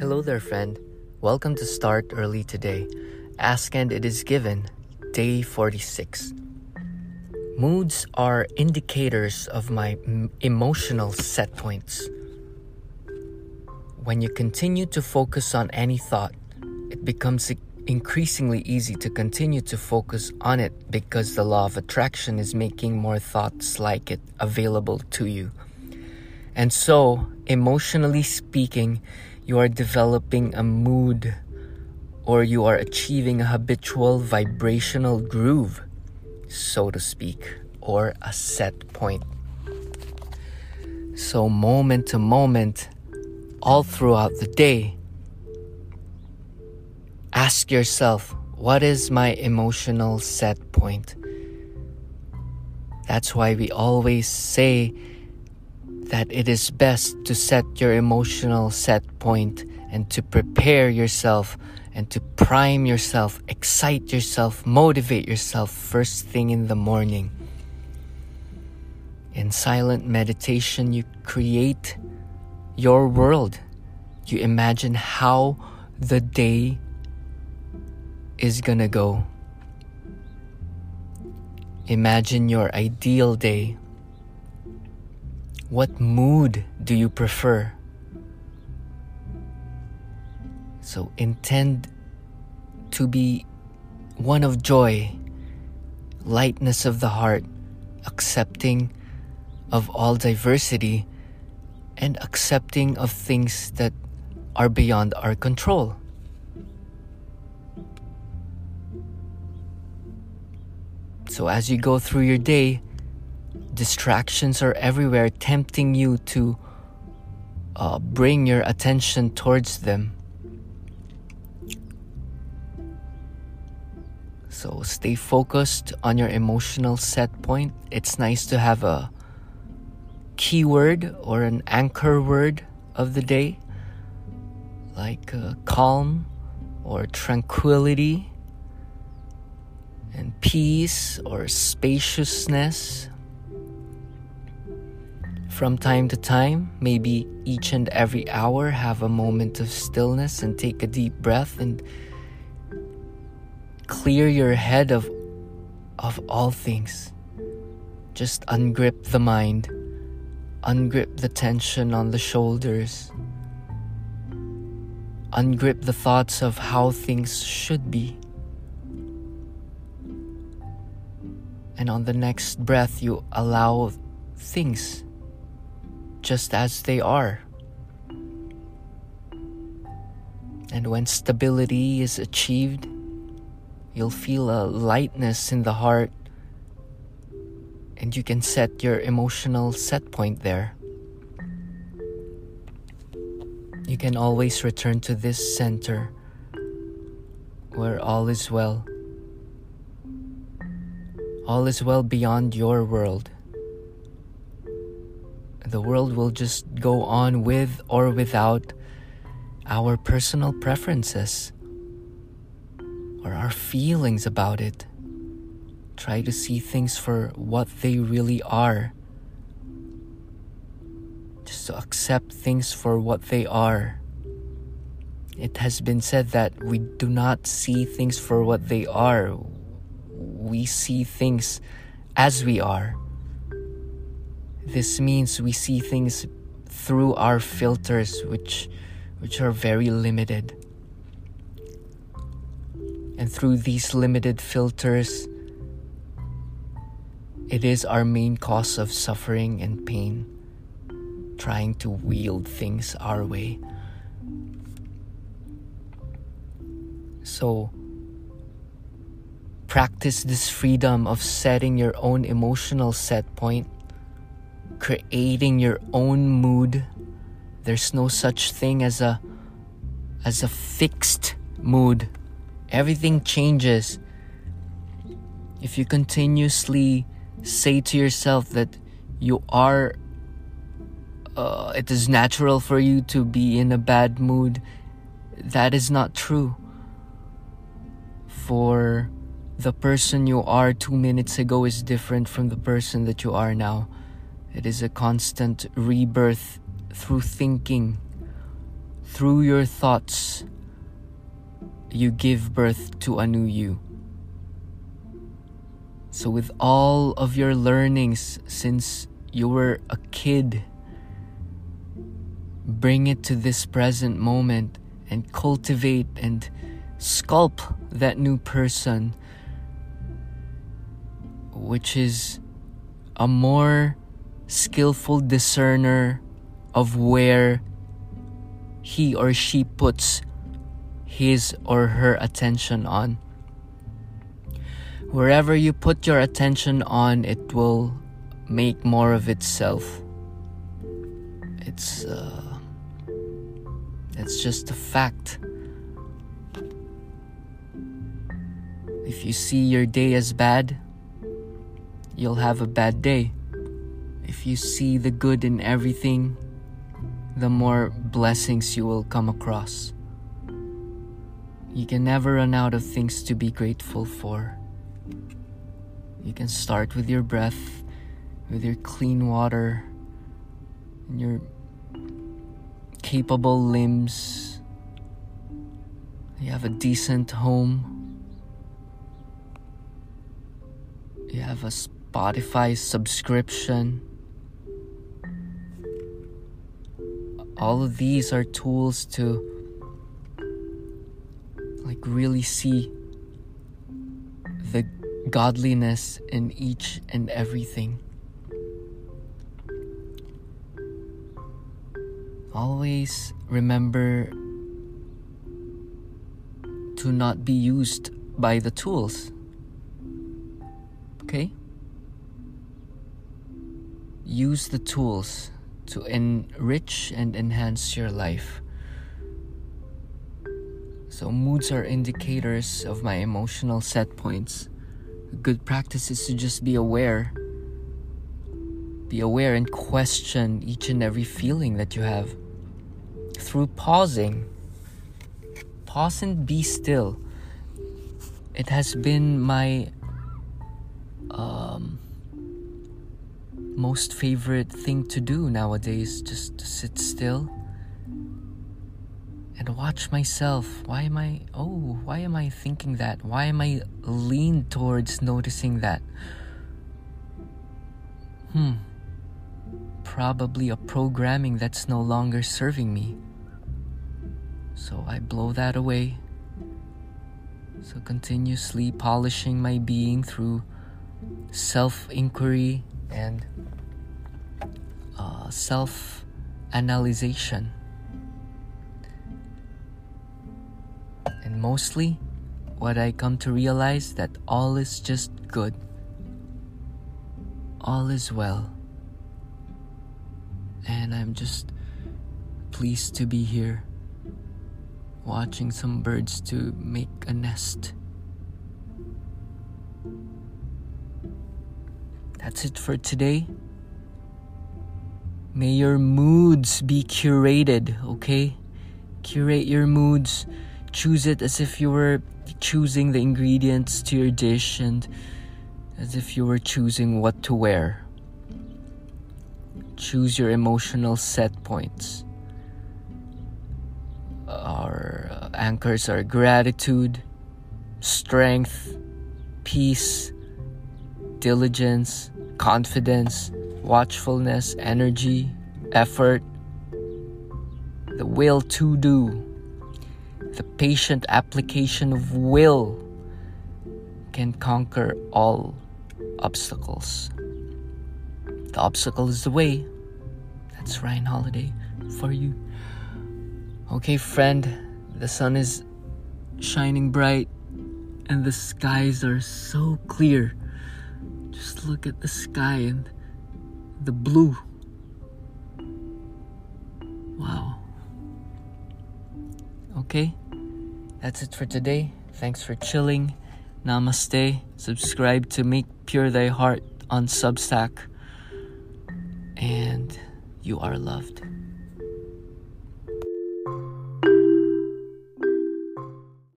Hello there, friend. Welcome to Start Early Today. Ask and it is given. Day 46. Moods are indicators of my emotional set points. When you continue to focus on any thought, it becomes increasingly easy to continue to focus on it because the law of attraction is making more thoughts like it available to you. And so, emotionally speaking, you are developing a mood, or you are achieving a habitual vibrational groove, so to speak, or a set point. So moment to moment, all throughout the day, ask yourself, what is my emotional set point? That's why we always say that it is best to set your emotional set point and to prepare yourself and to prime yourself, excite yourself, motivate yourself first thing in the morning. In silent meditation, you create your world. You imagine how the day is gonna go. Imagine your ideal day. What mood do you prefer? So intend to be one of joy, lightness of the heart, accepting of all diversity, and accepting of things that are beyond our control. So as you go through your day, distractions are everywhere, tempting you to bring your attention towards them. So stay focused on your emotional set point. It's nice to have a keyword or an anchor word of the day, like calm or tranquility, and peace or spaciousness. From time to time, maybe each and every hour, have a moment of stillness and take a deep breath and clear your head of all things. Just ungrip the mind, ungrip the tension on the shoulders, ungrip the thoughts of how things should be. And on the next breath, you allow things just as they are. And when stability is achieved, you'll feel a lightness in the heart, and you can set your emotional set point there. You can always return to this center where all is well. All is well beyond your world. The world will just go on with or without our personal preferences or our feelings about it. Try to see things for what they really are. Just to accept things for what they are. It has been said that we do not see things for what they are. We see things as we are. This means we see things through our filters, which are very limited. And through these limited filters, it is our main cause of suffering and pain, trying to wield things our way. So, practice this freedom of setting your own emotional set point, creating your own mood. There's no such thing as a fixed mood. Everything changes. If you continuously say to yourself that you are, it is natural for you to be in a bad mood, that is not true. For the person you are 2 minutes ago is different from the person that you are now. It is a constant rebirth through thinking, Through your thoughts, you give birth to a new you. So with all of your learnings since you were a kid, bring it to this present moment and cultivate and sculpt that new person, which is a more skillful discerner of where he or she puts his or her attention on. Wherever you put your attention on, it will make more of itself. It's just a fact. If you see your day as bad, you'll have a bad day. If you see the good in everything, the more blessings you will come across. You can never run out of things to be grateful for. You can start with your breath, with your clean water, and your capable limbs. You have a decent home. You have a Spotify subscription. All of these are tools to really see the godliness in each and everything. Always remember to not be used by the tools. Okay? Use the tools to enrich and enhance your life. So moods are indicators of my emotional set points. Good practice is to just be aware. Be aware and question each and every feeling that you have. Through pausing, pause and be still. It has been my most favorite thing to do nowadays, just to sit still and watch myself. Why am I thinking that? Why am I leaned towards noticing that? Probably a programming that's no longer serving me. So I blow that away. So continuously polishing my being through self-inquiry and self-analyzation. And mostly, what I come to realize that all is just good. All is well. And I'm just pleased to be here, watching some birds to make a nest. That's it for today. May your moods be curated, okay? Curate your moods. Choose it as if you were choosing the ingredients to your dish and as if you were choosing what to wear. Choose your emotional set points. Our anchors are gratitude, strength, peace, diligence, confidence, watchfulness, energy, effort, the will to do. The patient application of will can conquer all obstacles. The obstacle is the way. That's Ryan Holiday for you. Okay, friend, the sun is shining bright and the skies are so clear. Just look at the sky and the blue. Wow. Okay, that's it for today. Thanks for chilling. Namaste. Subscribe to Make Pure Thy Heart on Substack. And you are loved.